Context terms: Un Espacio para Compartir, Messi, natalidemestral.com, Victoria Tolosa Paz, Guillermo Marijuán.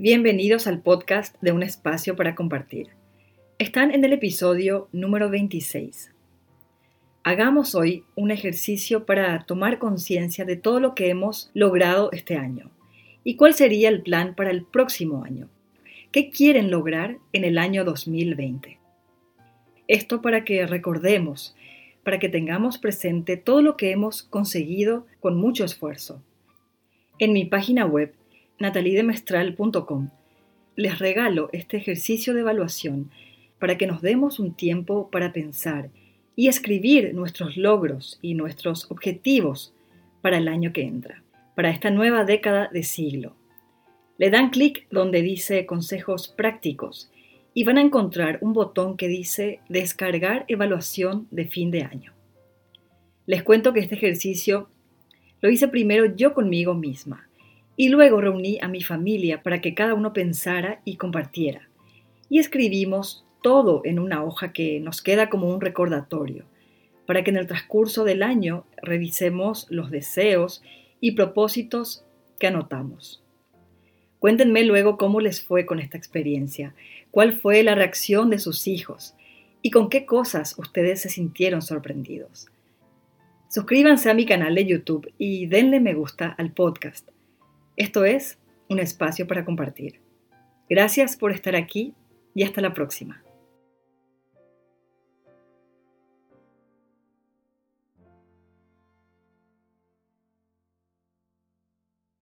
Bienvenidos al podcast de Un Espacio para Compartir. Están en el episodio número 26. Hagamos hoy un ejercicio para tomar conciencia de todo lo que hemos logrado este año. ¿Y cuál sería el plan para el próximo año? ¿Qué quieren lograr en el año 2020? Esto para que recordemos, para que tengamos presente todo lo que hemos conseguido con mucho esfuerzo. En mi página web, natalidemestral.com, les regalo este ejercicio de evaluación para que nos demos un tiempo para pensar y escribir nuestros logros y nuestros objetivos para el año que entra, para esta nueva década de siglo. Le dan clic donde dice consejos prácticos y van a encontrar un botón que dice descargar evaluación de fin de año. Les cuento que este ejercicio lo hice primero yo conmigo misma y luego reuní a mi familia para que cada uno pensara y compartiera. Y escribimos todo en una hoja que nos queda como un recordatorio, para que en el transcurso del año revisemos los deseos y propósitos que anotamos. Cuéntenme luego cómo les fue con esta experiencia, cuál fue la reacción de sus hijos y con qué cosas ustedes se sintieron sorprendidos. Suscríbanse a mi canal de YouTube y denle me gusta al podcast. Esto es Un Espacio para Compartir. Gracias por estar aquí y hasta la próxima.